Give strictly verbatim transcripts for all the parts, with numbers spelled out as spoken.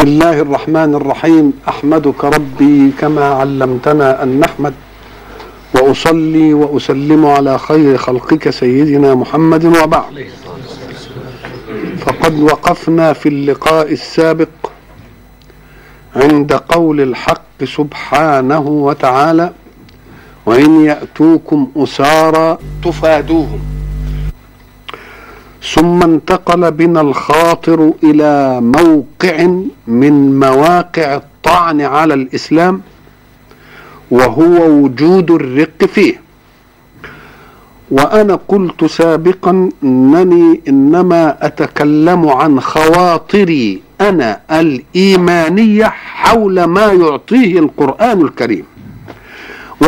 بسم الله الرحمن الرحيم. أحمدك ربي كما علمتنا أن نحمد، وأصلي وأسلم على خير خلقك سيدنا محمد وبعد. فقد وقفنا في اللقاء السابق عند قول الحق سبحانه وتعالى: وإن يأتوكم أسارى تفادوهم. ثم انتقل بنا الخاطر إلى موقع من مواقع الطعن على الإسلام، وهو وجود الرق فيه. وأنا قلت سابقا أنني إنما أتكلم عن خواطري أنا الإيمانية حول ما يعطيه القرآن الكريم،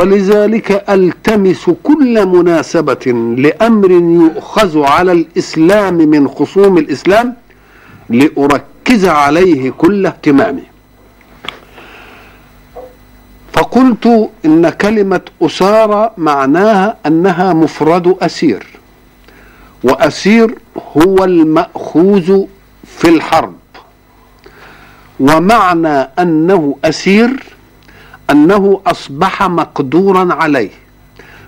ولذلك ألتمس كل مناسبة لأمر يؤخذ على الإسلام من خصوم الإسلام لأركز عليه كل اهتمامي. فقلت إن كلمة أسارة معناها أنها مفرد أسير، وأسير هو المأخوذ في الحرب، ومعنى أنه أسير أنه أصبح مقدورا عليه،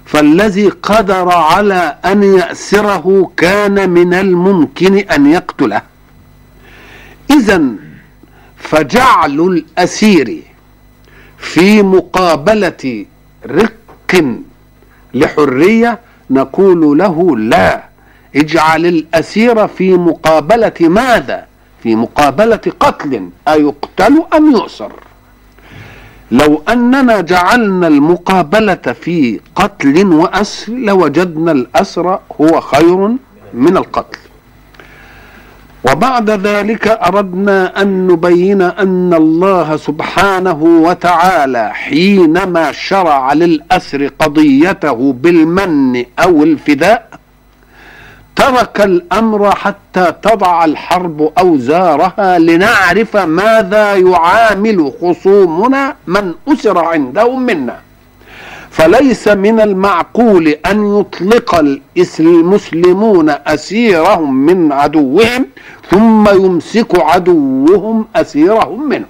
فالذي قدر على أن يأسره كان من الممكن أن يقتله. إذن فجعل الأسير في مقابلة رق لحرية نقول له لا، اجعل الأسير في مقابلة ماذا؟ في مقابلة قتل، أيقتل أم يؤسر؟ لو أننا جعلنا المقابلة في قتل وأسر لوجدنا الأسر هو خير من القتل. وبعد ذلك أردنا أن نبين أن الله سبحانه وتعالى حينما شرع للأسر قضيته بالمن أو الفداء ترك الأمر حتى تضع الحرب أوزارها لنعرف ماذا يعامل خصومنا من أسر عندهم منا. فليس من المعقول أن يطلق المسلمون أسيرهم من عدوهم ثم يمسك عدوهم أسيرهم منهم.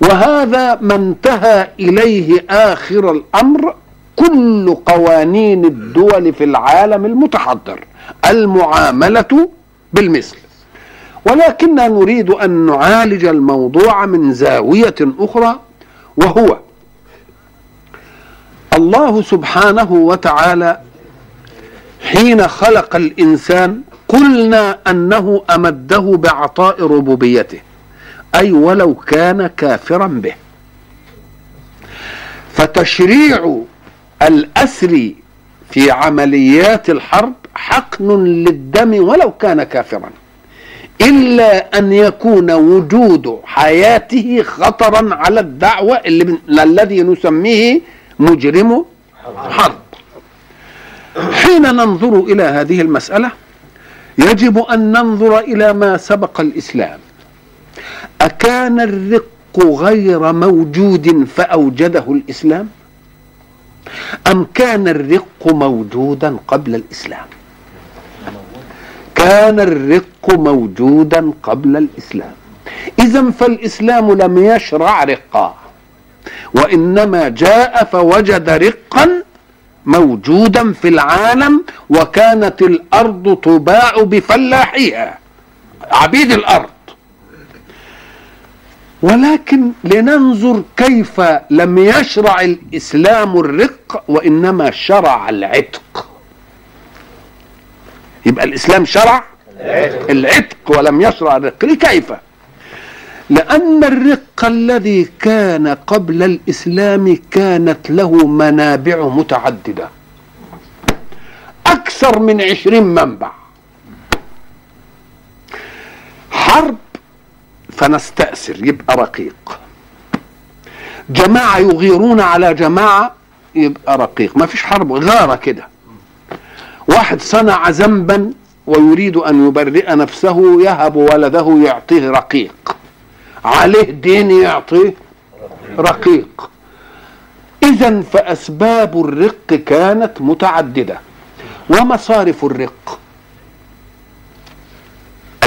وهذا ما انتهى إليه آخر الأمر كل قوانين الدول في العالم المتحضر، المعاملة بالمثل. ولكننا نريد أن نعالج الموضوع من زاوية أخرى، وهو الله سبحانه وتعالى حين خلق الإنسان قلنا أنه أمده بعطاء ربوبيته، أي ولو كان كافرا به. فتشريع الأسري في عمليات الحرب حقن للدم ولو كان كافرا، إلا أن يكون وجود حياته خطرا على الدعوة الذي نسميه مجرم حرب. حين ننظر إلى هذه المسألة يجب أن ننظر إلى ما سبق الإسلام. أكان الرق غير موجود فأوجده الإسلام؟ أم كان الرق موجودا قبل الإسلام؟ كان الرق موجودا قبل الإسلام. إذن فالإسلام لم يشرع رقا، وإنما جاء فوجد رقا موجودا في العالم، وكانت الأرض تباع بفلاحيها، عبيد الأرض. ولكن لننظر كيف لم يشرع الإسلام الرق وإنما شرع العتق. يبقى الإسلام شرع العتق, العتق ولم يشرع الرق. لكيف؟ لأن الرق الذي كان قبل الإسلام كانت له منابع متعددة، أكثر من عشرين منبع. حرب فنستأسر يبقى رقيق، جماعة يغيرون على جماعة يبقى رقيق، ما فيش حرب غارة كده. واحد صنع ذنبا ويريد أن يبرئ نفسه يهب ولده يعطيه رقيق، عليه دين يعطيه رقيق. إذن فأسباب الرق كانت متعددة. ومصارف الرق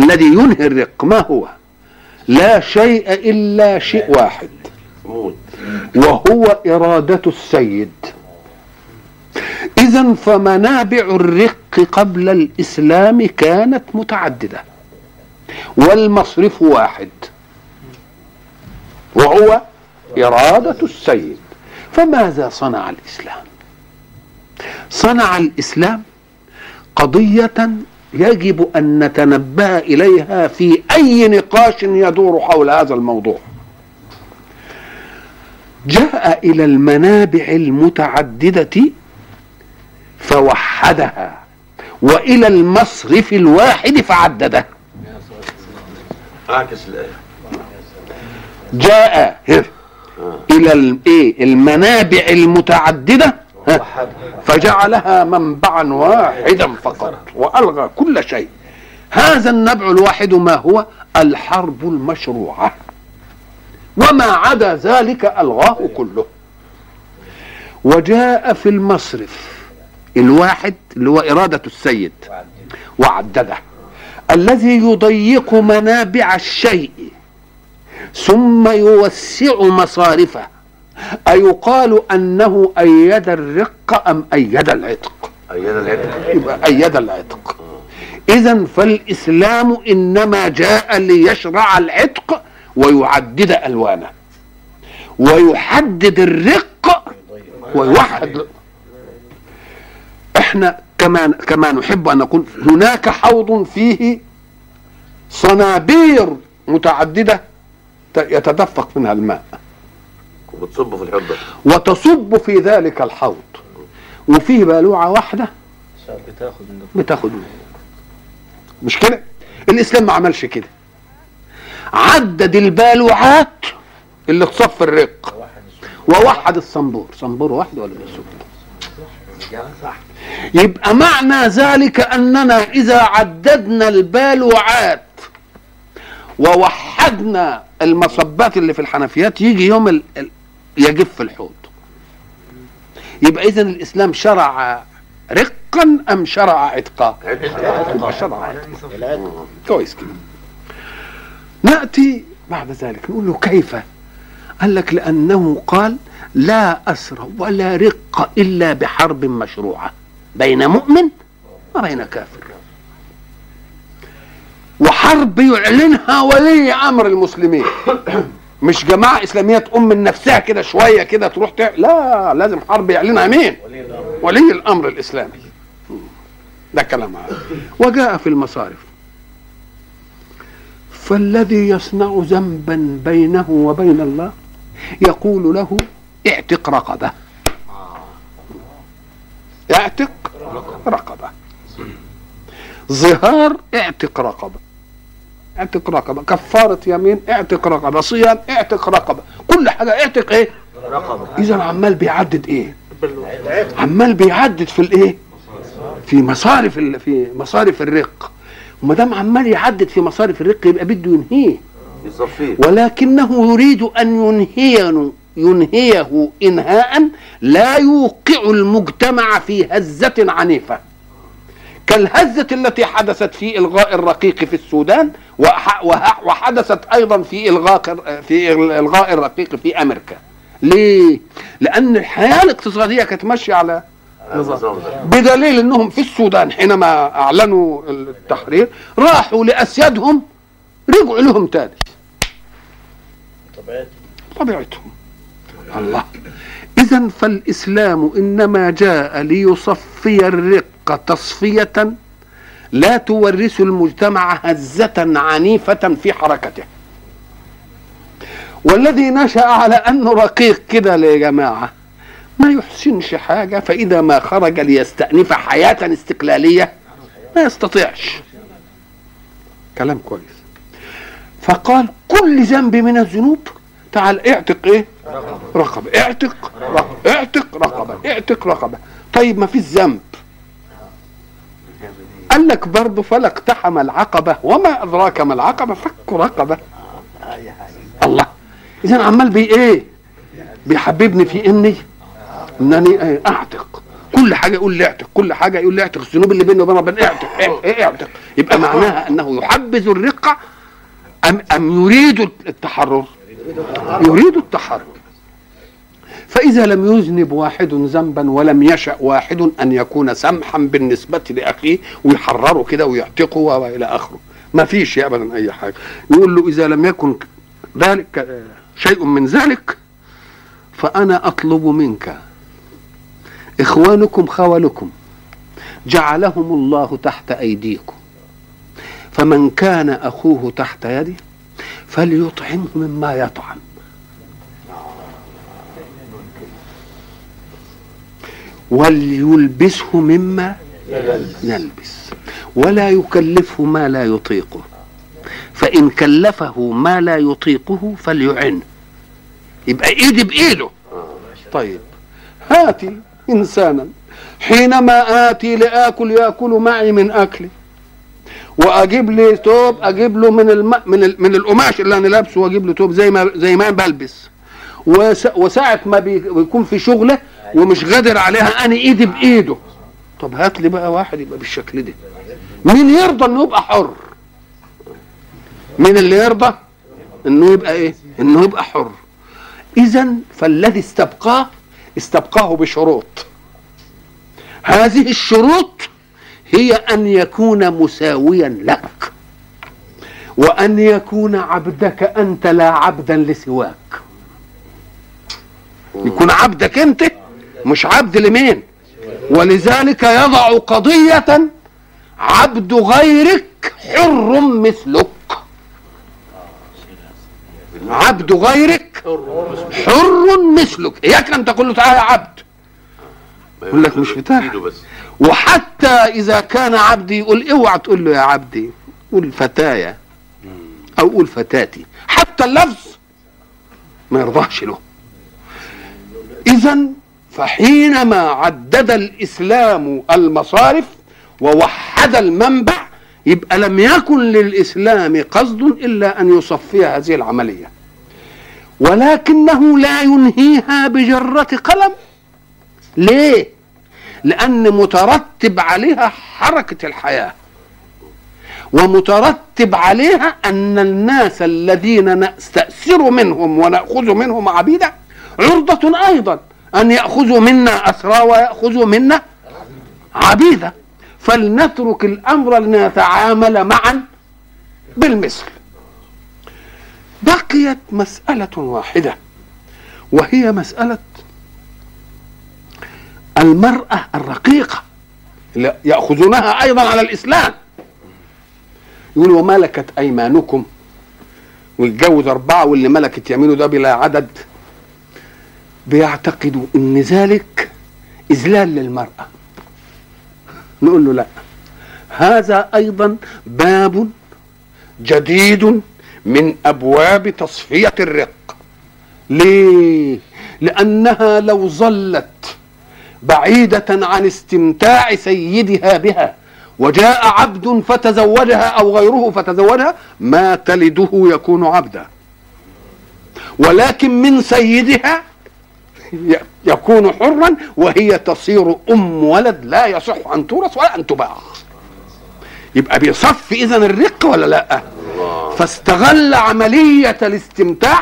الذي ينهي الرق ما هو؟ لا شيء إلا شيء واحد وهو إرادة السيد. إذن فمنابع الرق قبل الإسلام كانت متعددة والمصرف واحد وهو إرادة السيد. فماذا صنع الإسلام؟ صنع الإسلام قضية يجب أن نتنبه إليها في أي نقاش يدور حول هذا الموضوع. جاء إلى المنابع المتعددة فوحدها وإلى المصرف الواحد فعدده. جاء إلى المنابع المتعددة فجعلها منبعا واحدا فقط وألغى كل شيء. هذا النبع الواحد ما هو؟ الحرب المشروعة، وما عدا ذلك ألغاه كله. وجاء في المصرف الواحد اللي هو إرادة السيد وعدده، الذي يضيق منابع الشيء ثم يوسع مصارفه. أيقال أنه أيد الرق أم أيد العتق؟ أيد العتق. أيد العتق. إذن فالإسلام إنما جاء ليشرع العتق ويعدد ألوانه ويحدد الرق ويوحد. احنا كما كما نحب أن نقول هناك حوض فيه صنابير متعددة يتدفق منها الماء وتصب في الحوض وتصب في ذلك الحوض، وفيه بالوعة واحدة بتاخد منه بتاخد منه. مش كده؟ الإسلام ما عملش كده، عدد البالوعات اللي تصف الرق ووحد الصنبور. صنبور واحد ولا صح؟ يبقى معنى ذلك أننا إذا عددنا البالوعات ووحدنا المصبات اللي في الحنفيات يجي يوم ال... يجف الحوض. يبقى إذن الإسلام شرع رقا أم شرع عتقا؟ شرع عتقا. كويس كده. نأتي بعد ذلك نقول له كيف؟ قال لك لأنه قال لا أسر ولا رق إلا بحرب مشروعة بين مؤمن وبين كافر، وحرب يعلنها ولي أمر المسلمين، مش جماعة إسلامية تقوم من نفسها كده شوية كده تروح تع... لا، لازم حرب يعلنها مين؟ ولي الأمر الإسلامي. ده كلام عام. وجاء في المصارف فالذي يصنع ذنبا بينه وبين الله يقول له اعتق رقبة، اعتق رقبة، ظهار اعتق رقبة، اعتق رقبة، كفارة يمين اعتق رقبة، صيام اعتق رقبة، كل حاجة اعتق ايه؟ رقبة. إذا عمال بيعدد ايه؟ عمال بيعدد في الايه؟ في مصارف ال... في مصارف الرق. وما دام عمال يعدد في مصارف الرق يبقى بده ينهيه، ولكنه يريد أن ينهيه ينهيه إنهاء لا يوقع المجتمع في هزة عنيفة كالهزة التي حدثت في إلغاء الرقيق في السودان، وحدثت أيضا في إلغاء في إلغاء الرقيق في أمريكا. ليه؟ لأن الحياة الاقتصادية كانت ماشية على نظام، بدليل أنهم في السودان حينما أعلنوا التحرير راحوا لأسيادهم رجعوا لهم تاني طبيعتهم. الله. إذن فالإسلام إنما جاء ليصفي الرق تصفية لا تورث المجتمع هزة عنيفة في حركته. والذي نشأ على أنه رقيق كده يا جماعة ما يحسنش حاجة، فإذا ما خرج ليستأنف حياة استقلالية ما يستطيعش. كلام كويس. فقال كل ذنب من الذنوب تعال اعتق ايه؟ رقبة. اعتق رقبة. اعتق رقبة. اعتق رقبة. طيب ما فيش ذنب. قال لك برضه فلا اقتحم العقبة وما أدراك ما العقبة؟ فك رقبة. الله. إذا عمال بي ايه؟ بيحببني في اني انني ايه؟ اعتق. كل حاجة يقول لي اعتق، كل حاجة يقول لي اعتق، الذنوب اللي بيني وبين ربنا اعتق، ايه اعتق. يبقى معناها أنه يحبذ الرقة أم, أم يريدوا التحرر؟ يريدوا التحرر. فإذا لم يذنب واحد ذنبا ولم يشأ واحد أن يكون سمحا بالنسبة لأخيه ويحرره كده ويعتقه وإلى آخره، ما فيش أبدا أي حاجة. يقول له إذا لم يكن ذلك شيء من ذلك فأنا أطلب منك إخوانكم خولكم جعلهم الله تحت أيديكم، فمن كان أخوه تحت يدي فليطعمه مما يطعم. وليلبسه مما يلبس ولا يكلفه ما لا يطيقه، فإن كلفه ما لا يطيقه فليعنه. يبقى ايدي بايده. طيب هاتي إنسانا حينما آتي لآكل يأكل معي من أكلي، وأجيب لي ثوب أجيب له من الم... من ال... من القماش اللي أنا لابسه، وأجيب له ثوب زي ما زي ما بلبس، وس... وساعة ما بيكون في شغله ومش قادر عليها أنا إيدي بإيده. طب هات لي بقى واحد يبقى بالشكل ده، مين يرضى إنه يبقى حر؟ مين اللي يرضى إنه يبقى إيه؟ إنه يبقى حر. إذن فالذي استبقاه استبقاه بشروط، هذه الشروط هي أن يكون مساويا لك، وأن يكون عبدك أنت لا عبدا لسواك. يكون عبدك أنت مش عبد لمين، ولذلك يضع قضية عبد غيرك حر مثلك. عبد غيرك حر مثلك، إياك أن تقول له تعالى عبد يقول لك مش بتاعي. وحتى إذا كان عبدي يقول اوعى تقول له يا عبدي، قول فتايا أو قول فتاتي، حتى اللفظ ما يرضاش له. إذن فحينما عدد الإسلام المصارف ووحد المنبع يبقى لم يكن للإسلام قصد إلا أن يصفي هذه العملية، ولكنه لا ينهيها بجرة قلم. ليه؟ لأن مترتب عليها حركة الحياة، ومترتب عليها أن الناس الذين نستأثر منهم ونأخذ منهم عبيدا عرضة أيضا أن يأخذوا منا أسرى ويأخذوا منا عبيدا، فلنترك الأمر لنتعامل معا بالمثل. بقيت مسألة واحدة، وهي مسألة المرأة الرقيقة اللي يأخذونها أيضا على الإسلام. يقول وما ملكت أيمانكم، ويتجوز أربعة واللي ملكت يمينه ده بلا عدد، بيعتقدوا إن ذلك إذلال للمرأة. نقول له لا، هذا أيضا باب جديد من أبواب تصفية الرق. ليه؟ لأنها لو ظلت بعيدة عن استمتاع سيدها بها وجاء عبد فتزوجها أو غيره فتزوجها ما تلده يكون عبدا، ولكن من سيدها يكون حرا، وهي تصير أم ولد لا يصح أن تورث ولا أن تباع. يبقى بيصفي إذن الرق ولا لا؟ فاستغل عملية الاستمتاع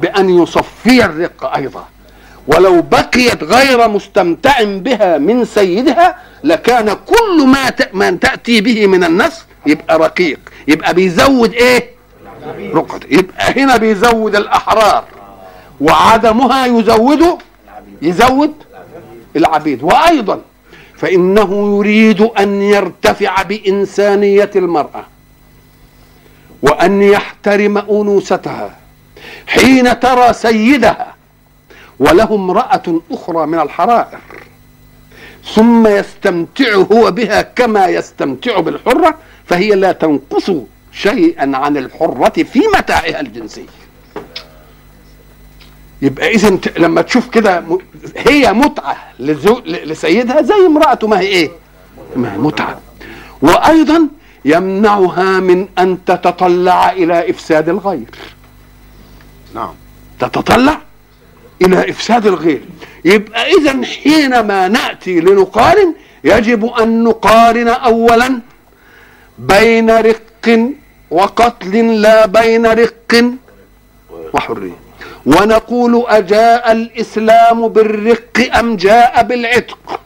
بأن يصفي الرق أيضا، ولو بقيت غير مستمتع بها من سيدها لكان كل ما من تأتي به من الناس يبقى رقيق، يبقى بيزود إيه؟ رقعة. يبقى هنا بيزود الأحرار، وعدمها يزود يزود العبيد. وأيضا فإنه يريد أن يرتفع بإنسانية المرأة وأن يحترم أنوثتها حين ترى سيدها وله امرأة أخرى من الحرائر ثم يستمتع هو بها كما يستمتع بالحرة، فهي لا تنقص شيئا عن الحرة في متاعها الجنسي. يبقى إذن لما تشوف كده هي متعة لسيدها زي امرأته، ما هي إيه؟ ما هي متعة. وأيضا يمنعها من أن تتطلع إلى إفساد الغير. نعم، تتطلع إلى إفساد الغير. يبقى إذن حينما نأتي لنقارن يجب أن نقارن أولا بين رق وقتل لا بين رق وحرية. ونقول أجاء الإسلام بالرق أم جاء بالعتق؟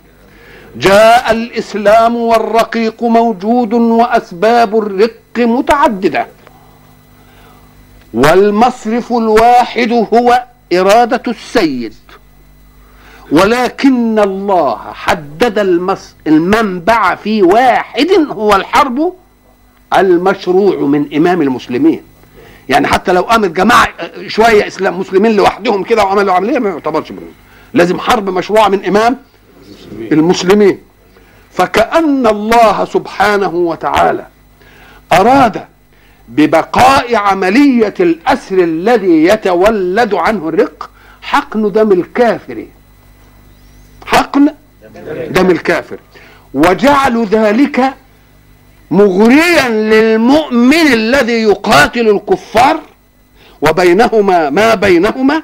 جاء الإسلام والرقيق موجود وأسباب الرق متعددة، والمصرف الواحد هو إرادة السيد، ولكن الله حدد المنبع في واحد هو الحرب المشروع من إمام المسلمين. يعني حتى لو قامت جماعة شوية إسلام مسلمين لوحدهم كده وعملوا عملية ما يعتبرش منهم، لازم حرب مشروعة من إمام المسلمين. فكأن الله سبحانه وتعالى أراد ببقاء عملية الأسر الذي يتولد عنه الرق حقن دم الكافر، حقن دم الكافر، وجعل ذلك مغريا للمؤمن الذي يقاتل الكفار وبينهما ما بينهما،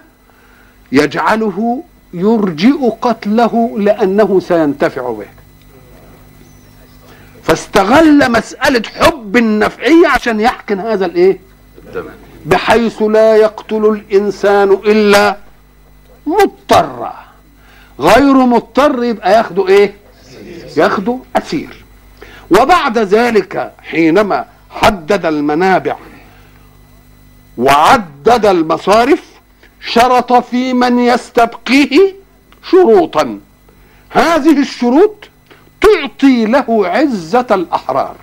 يجعله يرجئ قتله لأنه سينتفع به. فاستغل مسألة حب النفعية عشان يحقن هذا الايه، بحيث لا يقتل الإنسان إلا مضطرا، غير مضطر يبقى ياخده ايه، ياخده أسير. وبعد ذلك حينما حدد المنابع وعدد المصارف شرط في من يستبقيه شروطا، هذه الشروط تعطي له عزة الأحرار،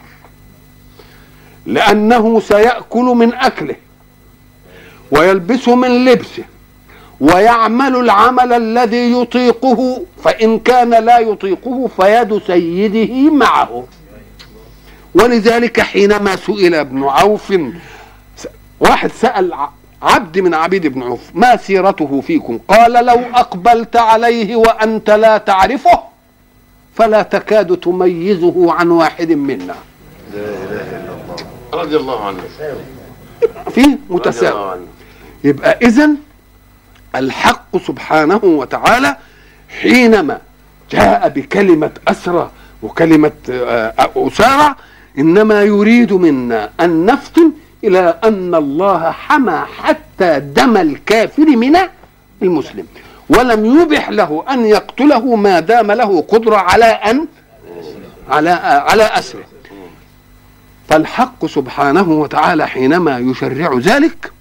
لأنه سيأكل من أكله ويلبس من لبسه ويعمل العمل الذي يطيقه، فإن كان لا يطيقه فيد سيده معه. ولذلك حينما سئل ابن عوف، واحد سأل عبد من عبيد ابن عوف ما سيرته فيكم، قال لو أقبلت عليه وأنت لا تعرفه فلا تكاد تميزه عن واحد منا. لا إله إلا الله رضي الله عنه، فيه متساوي. يبقى إذن الحق سبحانه وتعالى حينما جاء بكلمة أسرى وكلمة أسارى إنما يريد منا أن نفطن إلى أن الله حمى حتى دم الكافر من المسلم، ولم يبح له أن يقتله ما دام له قدرة على أن على على أسره. فالحق سبحانه وتعالى حينما يشرع ذلك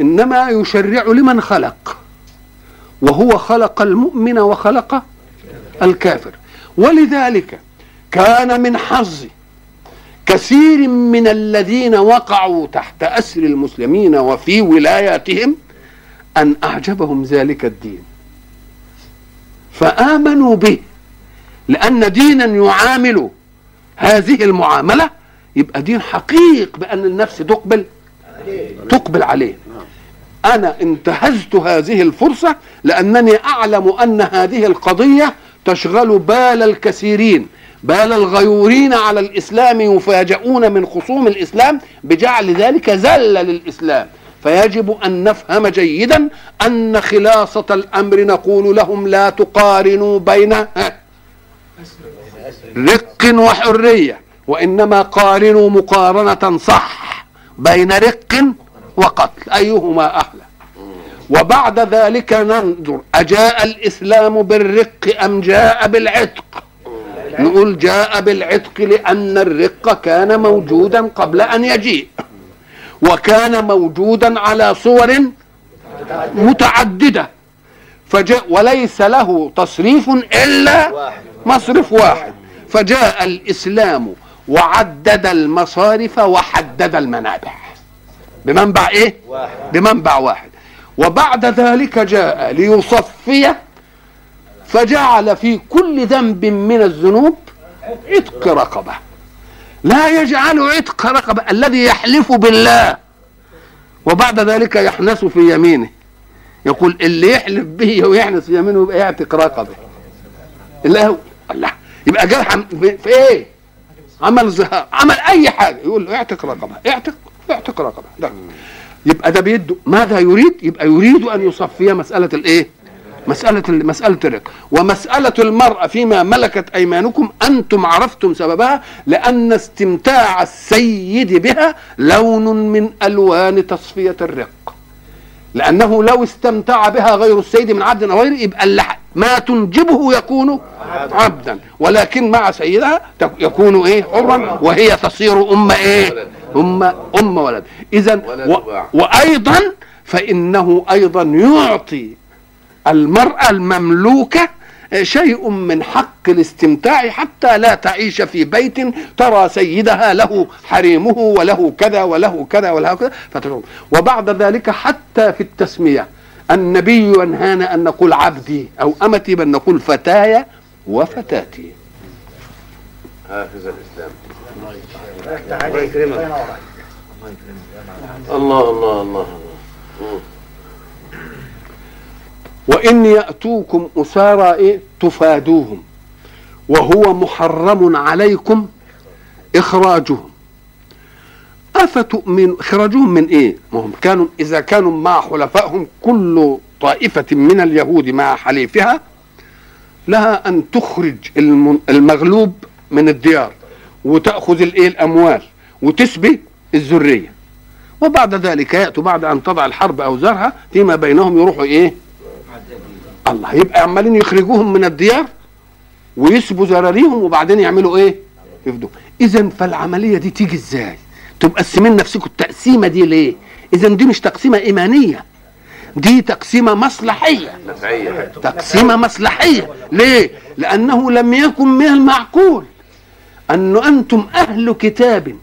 إنما يشرع لمن خلق، وهو خلق المؤمن وخلق الكافر. ولذلك كان من حظ كثير من الذين وقعوا تحت أسر المسلمين وفي ولاياتهم أن أعجبهم ذلك الدين فآمنوا به، لأن دينا يعامل هذه المعاملة يبقى دين حقيق بأن النفس تقبل تقبل عليه. أنا انتهزت هذه الفرصة لأنني أعلم أن هذه القضية تشغل بال الكثيرين، بال الغيورين على الإسلام يفاجؤون من خصوم الإسلام بجعل ذلك ذلة للإسلام، فيجب أن نفهم جيدا أن خلاصة الأمر نقول لهم لا تقارنوا بين رق وحرية، وإنما قارنوا مقارنة صح بين رق وقتل أيهما أحلى. وبعد ذلك ننظر أجاء الإسلام بالرق أم جاء بالعتق؟ نقول جاء بالعتق لأن الرق كان موجودا قبل أن يجيء، وكان موجودا على صور متعددة، فجاء وليس له تصريف إلا مصرف واحد، فجاء الإسلام وعدد المصارف وحدد المنابع بمنبع إيه؟ بمنبع واحد. وبعد ذلك جاء ليصفي، فجعل في كل ذنب من الذنوب عتق رقبة، لا يجعل عتق رقبة الذي يحلف بالله وبعد ذلك يحنث في يمينه، يقول اللي يحلف به ويحنث في يمينه يبقى يعتق رقبة. الله الله يبقى جرح في ايه، عمل زهار، عمل اي حاجة يقول له اعتق رقبة، اعتق اعتق رقبة. ده يبقى ده بيده ماذا يريد؟ يبقى يريد ان يصفي مسألة الايه، مسألة مسألة الرق. ومسألة المرأة فيما ملكت أيمانكم أنتم عرفتم سببها، لأن استمتاع السيد بها لون من ألوان تصفية الرق، لأنه لو استمتع بها غير السيد من عبد أو غيره يبقى اللحق ما تنجبه يكون عبدا، ولكن مع سيدها يكون إيه حرا، وهي تصير أم إيه أم أم ولد. إذن وأيضا فإنه أيضا يعطي المرأة المملوكة شيء من حق الاستمتاع، حتى لا تعيش في بيت ترى سيدها له حريمه وله كذا وله كذا وله كذا فتقول. وبعد ذلك حتى في التسمية النبي ينهانا أن نقول عبدي أو أمتي، بل نقول فتايا وفتاتي. حافظ الإسلام الله يكرمك. الله الله الله. وإن يأتوكم أسارى إيه؟ تفادوهم وهو محرم عليكم إخراجهم أفتؤمن. إخراجهم من إيه؟ مهم كانوا إذا كانوا مع حلفائهم، كل طائفة من اليهود مع حليفها لها أن تخرج المغلوب من الديار وتأخذ الإيه الأموال وتسبي الذرية، وبعد ذلك يأتوا بعد أن تضع الحرب أوزارها فيما بينهم يروحوا إيه؟ الله. يبقى عمالين يخرجوهم من الديار ويسبوا زراريهم وبعدين يعملوا ايه؟ يفدوا. اذا فالعمليه دي تيجي ازاي؟ تقسمين نفسكم التقسيمه دي ليه؟ اذا دي مش تقسيمه ايمانيه، دي تقسيمه مصلحيه. تقسيمه مصلحيه ليه؟ لانه لم يكن من المعقول انه انتم اهل كتاب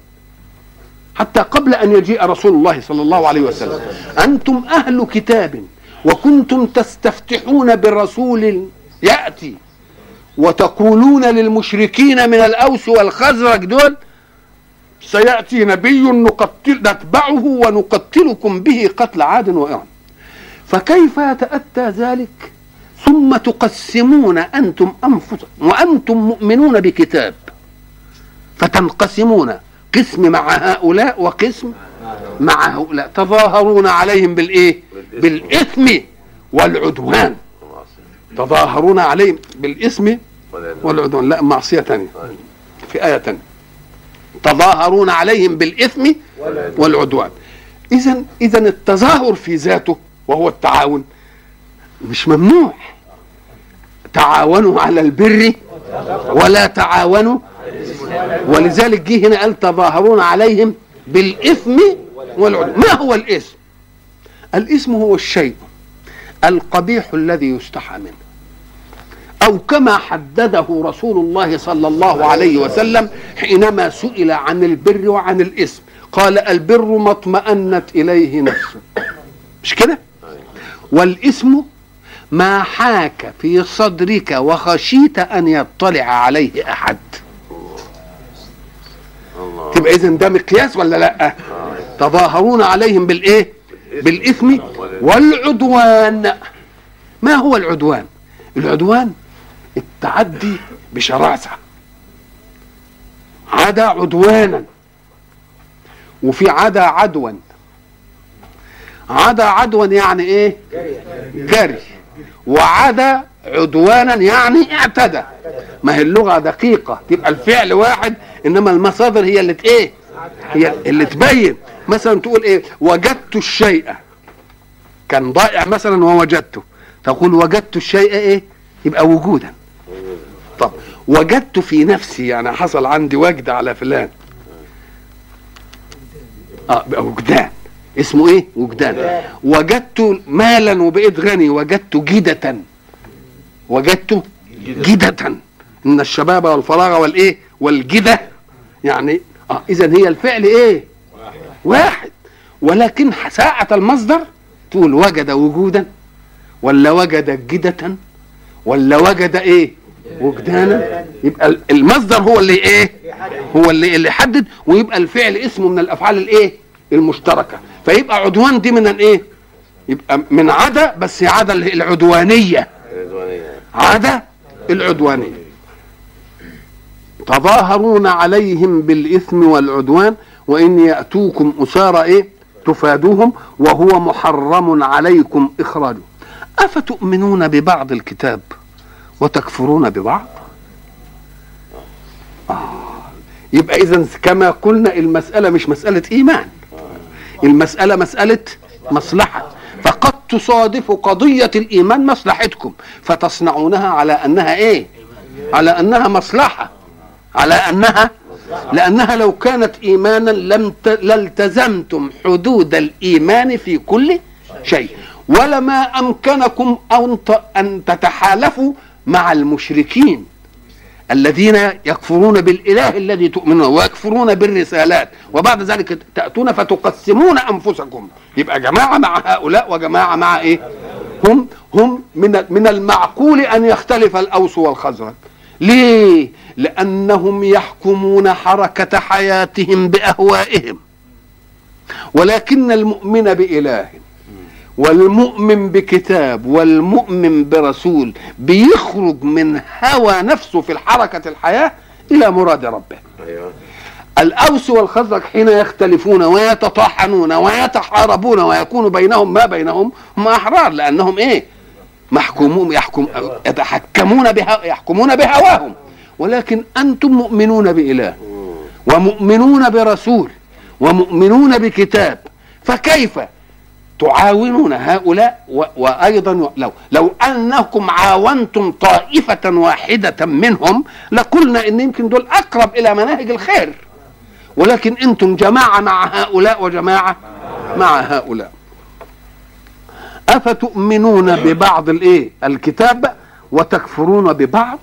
حتى قبل ان يجيء رسول الله صلى الله عليه وسلم، انتم اهل كتاب وكنتم تستفتحون برسول يأتي، وتقولون للمشركين من الأوس والخزرج دول سيأتي نبي نقتل نتبعه ونقتلكم به قتل عاد وإرم، فكيف يتأتى ذلك ثم تقسمون أنتم أنفسكم وأنتم مؤمنون بكتاب، فتنقسمون قسم مع هؤلاء وقسم مع هؤلاء، تظاهرون عليهم بالإيه؟ بالإثم والعدوان. تظاهرون عليهم بالإثم والعدوان، لا معصية تانية في آية تانية، تظاهرون عليهم بالإثم والعدوان. إذا إذا التظاهر في ذاته وهو التعاون مش ممنوع، تعاونوا على البر ولا تعاونوا، ولذلك جه هنا قال تظاهرون عليهم بالإثم والعدوان. ما هو الإثم؟ الإثم هو الشيء القبيح الذي يستحى منه، أو كما حدده رسول الله صلى الله عليه وسلم حينما سئل عن البر وعن الإثم قال البر ما اطمأنت إليه نفسه، مش كده؟ والإثم ما حاك في صدرك وخشيت أن يطلع عليه أحد. تبقى إذن ده مقياس ولا لأ؟ تظاهرون عليهم بالإيه؟ بالإثم والعدوان. ما هو العدوان؟ العدوان التعدي بشراسة، عدا عدوانا، وفي عدا عدوا. عدا عدوا يعني إيه؟ جري. وعدا عدوانا يعني اعتدى. ما هي اللغة دقيقة، تبقى الفعل واحد إنما المصادر هي اللي إيه؟ هي اللي تبين. مثلا تقول ايه؟ وجدت الشيء كان ضائع مثلا ووجدته، تقول وجدت الشيء ايه؟ يبقى وجودا. طب وجدت في نفسي، يعني حصل عندي وجد على فلان، اه بقى وجدان، اسمه ايه؟ وجدان. وجدت مالا وبقيت غني، وجدت جدة. وجدت جدة، ان الشباب والفراغ والايه والجدة يعني اه اذا هي الفعل ايه؟ واحد، ولكن ساعة المصدر تقول وجد وجودا ولا وجد جدة ولا وجد ايه؟ وجدانا. يبقى المصدر هو اللي ايه؟ هو اللي اللي حدد، ويبقى الفعل اسمه من الافعال الايه؟ المشتركة. فيبقى عدوان دي من ايه؟ يبقى من عدا، بس عدا العدوانية، عدا العدوانية. تظاهرون عليهم بالإثم والعدوان وإن يأتوكم أسارى إيه؟ تفادوهم وهو محرم عليكم إخراجهم أفتؤمنون ببعض الكتاب وتكفرون ببعض؟ آه. يبقى إذن كما قلنا المسألة مش مسألة إيمان، المسألة مسألة مصلحة، فقد تصادف قضية الإيمان مصلحتكم فتصنعونها على أنها إيه؟ على أنها مصلحة، على أنها، لأنها لو كانت إيمانا لم ت... لالتزمتم حدود الإيمان في كل شيء، ولما أمكنكم أن, ت... أن تتحالفوا مع المشركين الذين يكفرون بالإله الذي تؤمنون ويكفرون بالرسالات، وبعد ذلك تأتون فتقسمون أنفسكم، يبقى جماعة مع هؤلاء وجماعة مع إيه؟ هم هم من من المعقول أن يختلف الأوس والخزرج. ليه؟ لأنهم يحكمون حركة حياتهم بأهوائهم، ولكن المؤمن بإله والمؤمن بكتاب والمؤمن برسول بيخرج من هوى نفسه في الحركة الحياة إلى مراد ربه. الأوس والخزرج حين يختلفون ويتطاحنون ويتحاربون ويكون بينهم ما بينهم هم أحرار، لأنهم إيه؟ محكومون، يحكم يتحكمون بها، يحكمون بهواهم، ولكن أنتم مؤمنون بإله ومؤمنون برسول ومؤمنون بكتاب، فكيف تعاونون هؤلاء؟ وأيضا لو لو أنكم عاونتم طائفة واحدة منهم لقلنا إن يمكن دول أقرب إلى مناهج الخير، ولكن أنتم جماعة مع هؤلاء وجماعة مع هؤلاء. أفتؤمنون ببعض الإيه؟ الكتاب وتكفرون ببعض.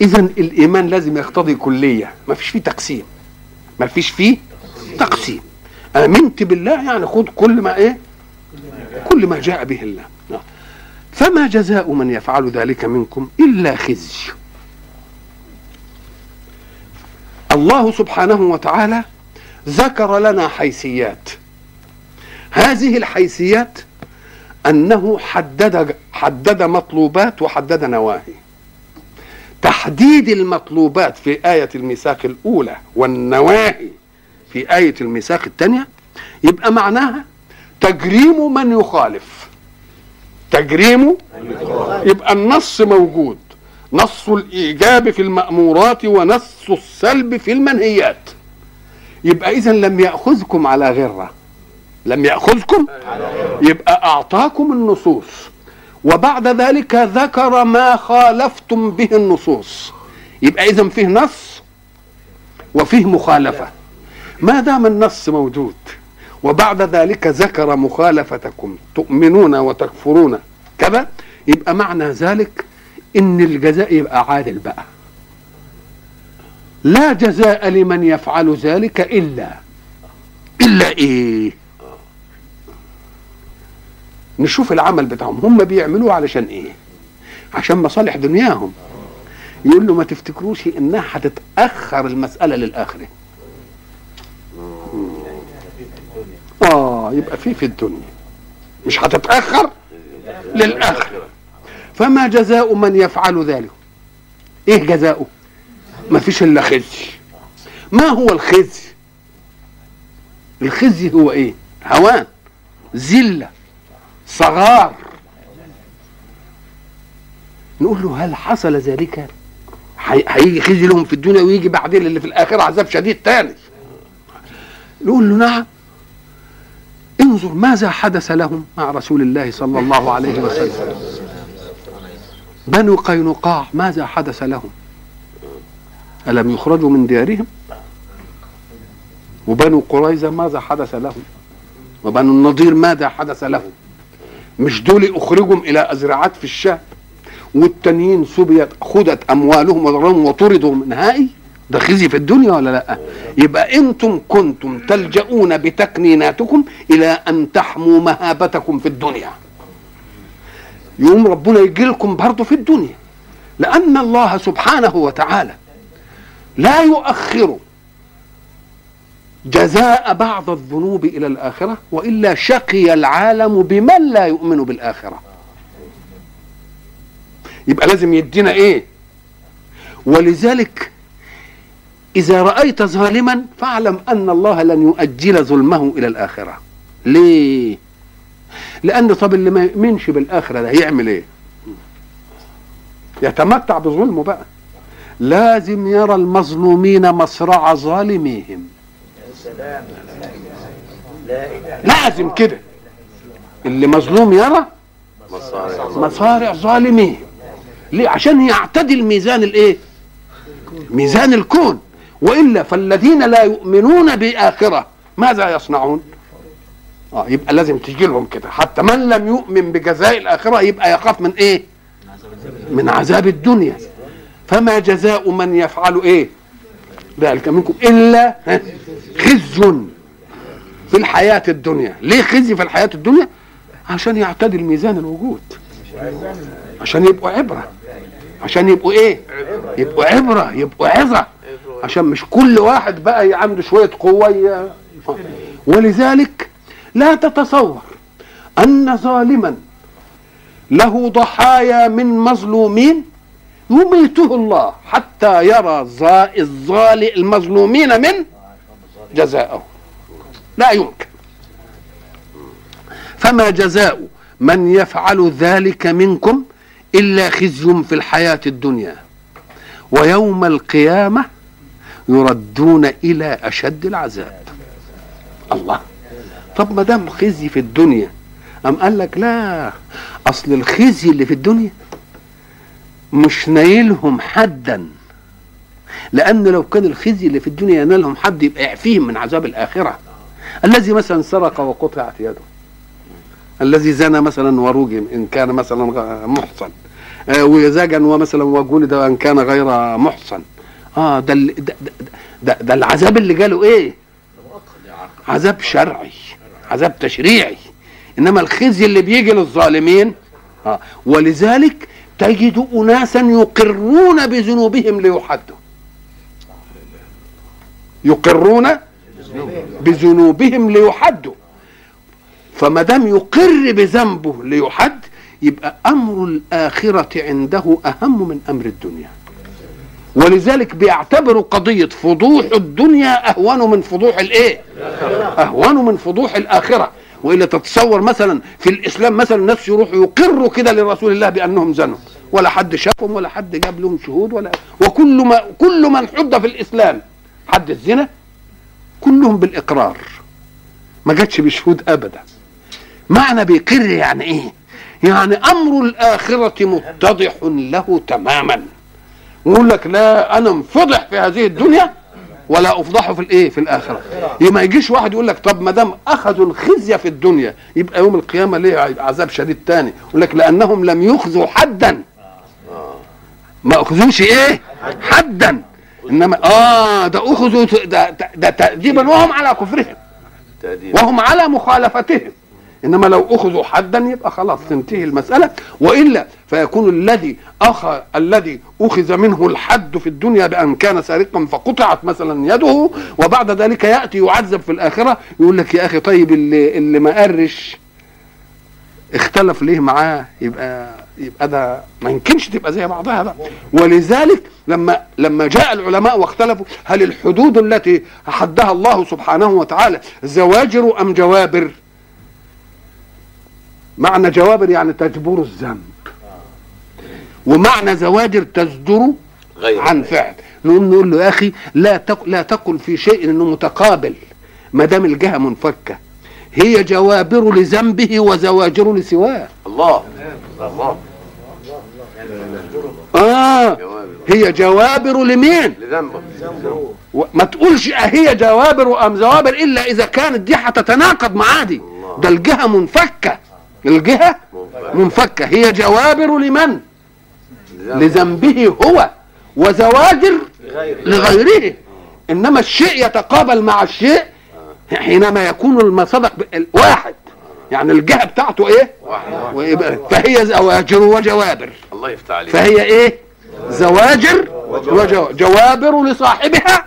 إذن الإيمان لازم يقتضي كلية، ما فيش فيه تقسيم، ما فيش فيه تقسيم. آمنت بالله يعني خد كل ما إيه؟ كل ما جاء به الله. فما جزاء من يفعل ذلك منكم إلا خزي. الله سبحانه وتعالى ذكر لنا حيثيات، هذه الحيثيات أنه حدد حدد مطلوبات وحدد نواهي. تحديد المطلوبات في آية الميثاق الأولى والنواهي في آية الميثاق الثانية يبقى معناها تجريم من يخالف، تجريم، يبقى النص موجود، نص الإيجاب في المأمورات ونص السلب في المنهيات. يبقى إذن لم يأخذكم على غرة، لم يأخذكم، يبقى أعطاكم النصوص وبعد ذلك ذكر ما خالفتم به النصوص، يبقى إذن فيه نص وفيه مخالفة. ما دام النص موجود وبعد ذلك ذكر مخالفتكم تؤمنون وتكفرون كذا، يبقى معنى ذلك إن الجزاء يبقى عادل بقى، لا جزاء لمن يفعل ذلك إلا إلا إيه؟ نشوف العمل بتاعهم هم بيعملوه علشان ايه؟ عشان مصالح دنياهم. يقول له ما تفتكروش انها هتتاخر المساله للاخره، اه يبقى في في الدنيا مش هتتاخر للاخره. فما جزاء من يفعل ذلك، ايه جزاؤه؟ ما فيش الا خزي. ما هو الخزي؟ الخزي هو ايه؟ هوان، ذله، صغار. نقول له هل حصل ذلك؟ هيجي خزي لهم في الدنيا ويجي بعدين اللي في الاخره عذاب شديد تاني. نقول له نعم، انظر ماذا حدث لهم مع رسول الله صلى الله عليه وسلم. بنو قينقاع ماذا حدث لهم؟ ألم يخرجوا من ديارهم؟ وبنو قريظة ماذا حدث لهم؟ وبنو النضير ماذا حدث لهم؟ مش دول اخرجهم الى ازرعات في الشام والتانيين سبيت خدت اموالهم وضرهم وطردوا نهائي؟ ده خزي في الدنيا ولا لا؟ يبقى انتم كنتم تلجؤون بتكنيناتكم الى ان تحموا مهابتكم في الدنيا، يوم ربنا يجي لكم برضه في الدنيا، لان الله سبحانه وتعالى لا يؤخر جزاء بعض الذنوب إلى الآخرة، وإلا شقي العالم بمن لا يؤمن بالآخرة. يبقى لازم يدينا إيه؟ ولذلك إذا رأيت ظالما فاعلم أن الله لن يؤجل ظلمه إلى الآخرة. ليه؟ لأن طب اللي ما يؤمنش بالآخرة ده هيعمل ايه؟ يتمتع بظلمه بقى. لازم يرى المظلومين مصرع ظالميهم، لازم كده اللي مظلوم يرى مصارع ظالميهم. ليه؟ عشان يعتدل ميزان الايه؟ ميزان الكون. وإلا فالذين لا يؤمنون بآخرة ماذا يصنعون؟ اه يبقى لازم تجي لهم كده. حتى من لم يؤمن بجزاء الآخرة يبقى يخاف من ايه؟ من عذاب الدنيا. فما جزاء من يفعل ايه ذلك منكم الا خزي في الحياة الدنيا. ليه خزي في الحياة الدنيا؟ عشان يعتدل ميزان الوجود، عشان يبقوا عبرة، عشان يبقوا ايه يبقوا عبرة، يبقوا عظة، عشان مش كل واحد بقى عنده شوية قوة. ولذلك لا تتصور ان ظالما له ضحايا من مظلومين يميته الله حتى يرى الظالم المظلومين من جزاءه، لا يمكن. فما جزاء من يفعل ذلك منكم إلا خزي في الحياة الدنيا ويوم القيامة يردون إلى أشد العذاب. الله، طب ما دام خزي في الدنيا، أم قال لك لا، أصل الخزي اللي في الدنيا مش نايلهم حدا، لأن لو كان الخزي اللي في الدنيا ينالهم حد يبقى يعفيهم من عذاب الآخرة. الذي مثلا سرق وقطعت يده، الذي زنى مثلا ورجم إن كان مثلا محصن، وزجن ومثلا وجلد إن كان غير محصن، آه ده ده, ده, ده العذاب اللي جاله إيه؟ عذاب شرعي، عذاب تشريعي. إنما الخزي اللي بيجي للظالمين آه. ولذلك تجد أناسا يقرون بذنوبهم ليحدوا، يقرون بذنوبهم ليحدوا. فما دام يقر بذنبه ليحد، يبقى أمر الآخرة عنده أهم من أمر الدنيا. ولذلك بيعتبروا قضية فضوح الدنيا أهون من فضوح الإيه؟ أهون من فضوح الآخرة. وإلا تتصور مثلا في الإسلام مثلا الناس يروحوا يقروا كده لرسول الله بأنهم زنوا، ولا حد شافهم ولا حد جاب لهم شهود ولا، وكل ما كل من حد في الإسلام حد الزنا كلهم بالإقرار، ما جاتش بشهود أبدا. معنى بيقر يعني إيه؟ يعني أمر الآخرة متضح له تماما. يقول لك لا، أنا انفضح في هذه الدنيا ولا افضحه في الايه في الاخره. ما يجيش واحد يقول لك طب ما دام اخذوا الخزي في الدنيا يبقى يوم القيامه ليه عذاب شديد تاني؟ يقول لك لانهم لم يخزوا حدا، ما اخذوش ايه حدا، انما اه ده اخذوا ده, ده تاديبا وهم على كفرهم وهم على مخالفتهم. انما لو اخذوا حدا يبقى خلاص تنتهي المساله. والا فيكون الذي اخذ الذي اخذ منه الحد في الدنيا بان كان سارقا فقطعت مثلا يده، وبعد ذلك ياتي يعذب في الاخره، يقول لك يا اخي طيب اللي اللي ما قرش اختلف ليه معاه؟ يبقى يبقى ده ما يمكنش تبقى زي بعضها بقى. ولذلك لما لما جاء العلماء واختلفوا هل الحدود التي حدها الله سبحانه وتعالى زواجر ام جوابر؟ معنى جوابر يعني تجبر الذنب، ومعنى زواجر تصدر عن فعل. نقول له يا اخي لا تق... لا تقل في شيء انه متقابل ما دام الجهه منفكه. هي جوابر لذنبه وزواجر لسواه. الله الله اه هي جوابر لمين؟ لذنبه. ما تقولش هي جوابر ام زوابر الا اذا كانت دي هتتناقض مع دي. ده الجهه منفكه، الجهة منفكة، هي جوابر لمن؟ لذنبه هو، وزواجر لغيره. إنما الشيء يتقابل مع الشيء حينما يكون المصدق واحد، يعني الجهة بتاعته إيه؟ واحد. فهي زواجر وجوابر. الله يفتح عليك. فهي إيه؟ زواجر وجوابر، جوابر لصاحبها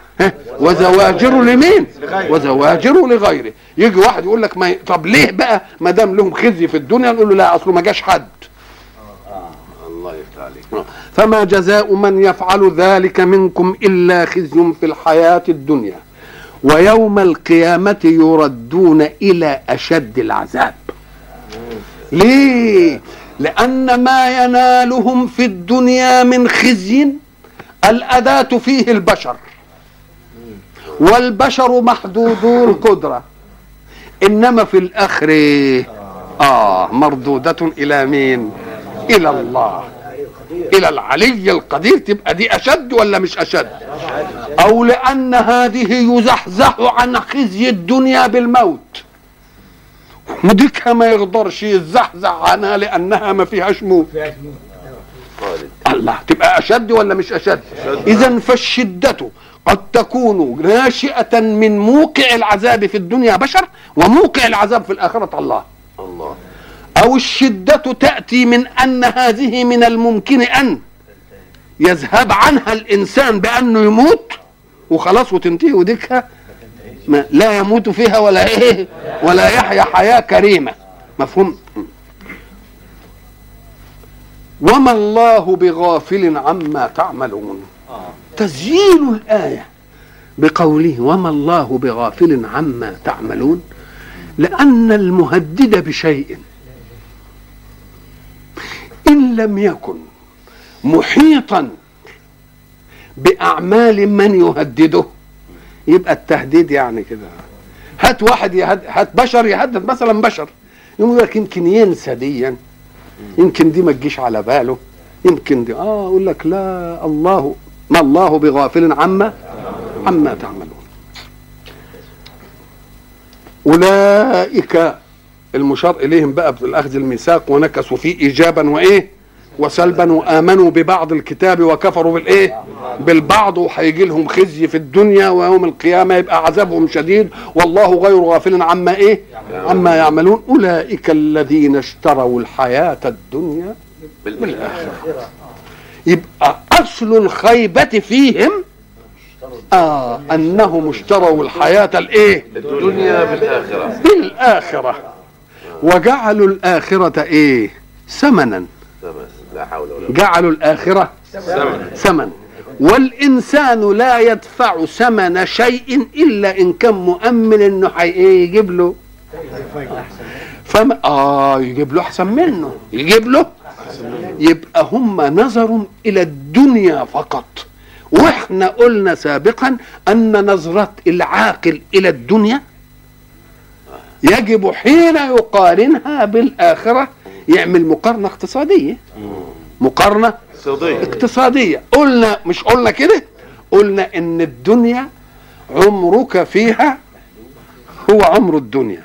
وزواجر لمين؟ وزواجر لغيره. يجي واحد يقول لك ما طب ليه بقى ما دام لهم خزي في الدنيا؟ نقول له لا اصله ما جاش حد. الله يفتح عليك. فما جزاء من يفعل ذلك منكم الا خزي في الحياة الدنيا ويوم القيامة يردون الى اشد العذاب. ليه؟ لأن ما ينالهم في الدنيا من خزي الأداة فيه البشر، والبشر محدودو القدرة، إنما في الآخرة آه مردودة إلى مين؟ إلى الله، إلى العلي القدير. تبقى دي أشد ولا مش أشد؟ أو لأن هذه يزحزح عن خزي الدنيا بالموت، وديكها ما يقدرش يزحزح عنها لأنها ما فيهاش موت. الله، تبقى أشد ولا مش أشد؟ إذن فالشدة قد تكون ناشئة من موقع العذاب في الدنيا بشر، وموقع العذاب في الآخرة الله. الله. أو الشدة تأتي من أن هذه من الممكن أن يذهب عنها الإنسان بأنه يموت وخلاص وتنتهي، وديكها لا يموت فيها ولا إيه ولا يحيا حياة كريمة. مفهوم؟ وما الله بغافل عما تعملون. تسجيل الآية بقوله وما الله بغافل عما تعملون، لأن المهدد بشيء إن لم يكن محيطا بأعمال من يهدده، يبقى التهديد يعني كده هات واحد يهدد، هات بشر يهدد مثلا بشر، يقول لك يمكن ينسى ديا، يمكن دي ما تجيش على باله، يمكن دي اه اقول لك لا، الله ما الله بغافل عما عما تعملون. أولئك المشار إليهم بقى بالأخذ الميثاق ونكسوا فيه إيجابا وإيه وسلبا، وآمنوا ببعض الكتاب وكفروا بالإيه بالبعض، وحيجي لهم خزي في الدنيا ويوم القيامة يبقى عذابهم شديد، والله غير غافل عما إيه عما يعملون. أولئك الذين اشتروا الحياة الدنيا بالآخرة، يبقى أصل الخيبة فيهم آه أنهم اشتروا الحياة الإيه الدنيا بالآخرة بالآخرة وجعلوا الآخرة إيه ثمنا، جعلوا الآخرة ثمنا. والإنسان لا يدفع ثمن شيء إلا إن كان مؤمن إنه إيه يجيب له فما آه يجيب له أحسن منه يجيب له. يبقى هم نظروا إلى الدنيا فقط، وإحنا قلنا سابقا أن نظرة العاقل إلى الدنيا يجب حين يقارنها بالآخرة يعمل مقارنة اقتصادية، مقارنة اقتصادية. قلنا مش قلنا كده، قلنا إن الدنيا عمرك فيها هو عمر الدنيا،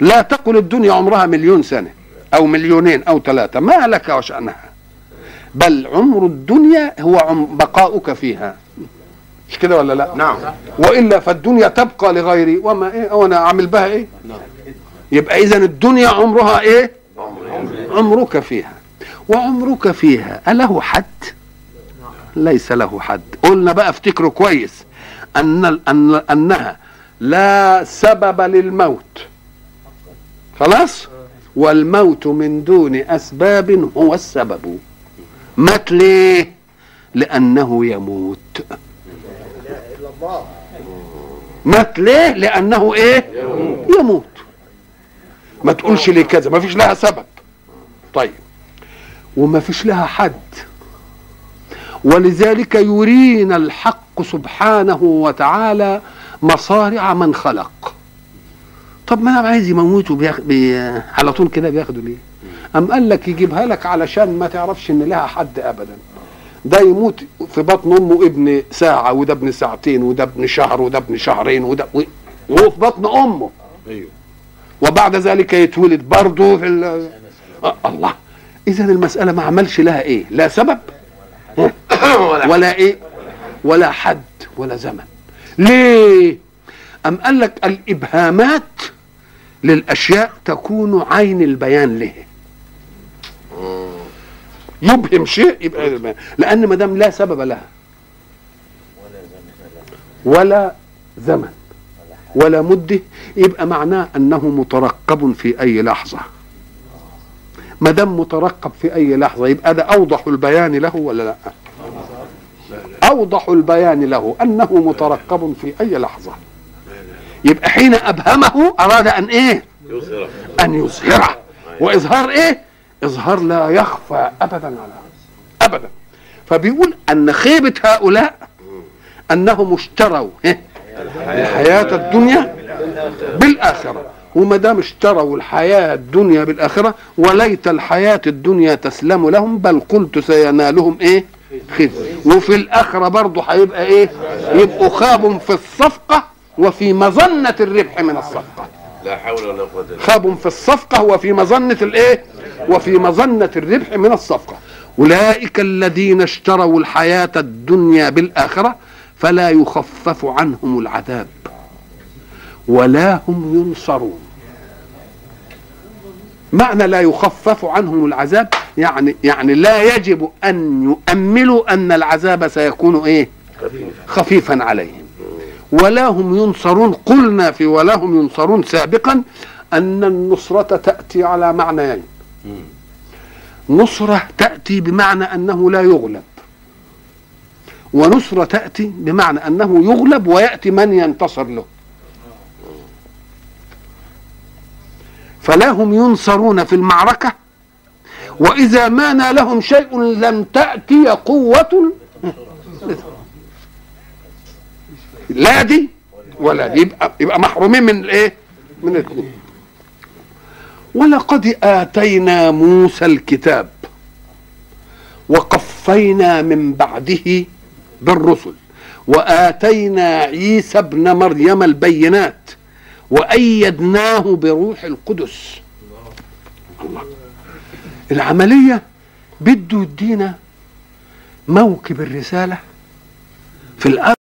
لا تقل الدنيا عمرها مليون سنة أو مليونين أو ثلاثة، ما لك وشأنها، بل عمر الدنيا هو بقاؤك فيها، مش كده ولا لا؟ نعم. وإلا فالدنيا تبقى لغيري وما إيه وأنا أعمل بها إيه؟ نعم. يبقى إذن الدنيا عمرها إيه؟ عمر. عمرك فيها، وعمرك فيها أله حد؟ ليس له حد. قلنا بقى افتكروا كويس أن أن أنها لا سبب للموت، خلاص؟ والموت من دون أسباب هو السبب. مات ليه؟ لأنه يموت. مات ليه؟ لأنه إيه؟ يموت. ما تقولش ليه كذا، ما فيش لها سبب. طيب، وما فيش لها حد، ولذلك يرينا الحق سبحانه وتعالى مصارع من خلق. طب ما أنا عايز يموت وبياخد بي... على طول كده بياخده ليه؟ أم قال لك يجيبها لك علشان ما تعرفش إن لها حد أبدا. ده يموت في بطن أمه ابن ساعة، وده ابن ساعتين، وده ابن شهر، وده ابن شهرين، وده وهو في بطن أمه. أيوه. وبعد ذلك يتولد برضه في ال... الله. إذا المسألة ما عملش لها إيه؟ لا سبب ولا إيه؟ ولا حد ولا زمن. ليه؟ أم قال لك الإبهامات للأشياء تكون عين البيان له. يبهم شيء يبقى البيان، لأن ما دام لا سبب لها ولا زمن ولا مدة، يبقى معناه أنه مترقب في أي لحظة. ما دام مترقب في أي لحظة يبقى ده أوضح البيان له ولا لا؟ أوضح البيان له أنه مترقب في أي لحظة. يبقى حين أبهمه أراد أن إيه؟ يظهره أن يظهره. وإظهار إيه؟ إظهار لا يخفى أبدا على أبدا. فبيقول أن خيبة هؤلاء أنهم اشتروا الحياة الدنيا بالآخرة، وما دام اشتروا الحياة الدنيا بالآخرة وليت الحياة الدنيا تسلم لهم، بل قلت سينالهم إيه؟ خزي. وفي الآخرة برضه هيبقى إيه؟ يبقوا خابوا في الصفقة وفي مظنة الربح من الصفقة. لا حول ولا قوة إلا بالله. خابوا في الصفقة وفي مظنة الإيه؟ وفي مظنة الربح من الصفقة. أولئك الذين اشتروا الحياة الدنيا بالآخرة فلا يخفف عنهم العذاب ولا هم ينصرون. معنى لا يخفف عنهم العذاب يعني يعني لا يجب أن يؤملوا أن العذاب سيكون إيه؟ خفيفا عليهم. ولا هم ينصرون، قلنا في ولا هم ينصرون سابقا أن النصرة تأتي على معنيين. نصرة تأتي بمعنى أنه لا يغلب، ونصرة تأتي بمعنى أنه يغلب ويأتي من ينتصر له. فلا هم ينصرون في المعركة، وإذا ما نالهم شيء لم تأتي قوة لا دي ولا دي، يبقى, يبقى محرومين من الايه؟ من الاثنين. ولقد آتينا موسى الكتاب وقفينا من بعده بالرسل وآتينا عيسى ابن مريم البينات وأيدناه بروح القدس. الله. العملية بده يدينا موكب الرسالة في الأرض.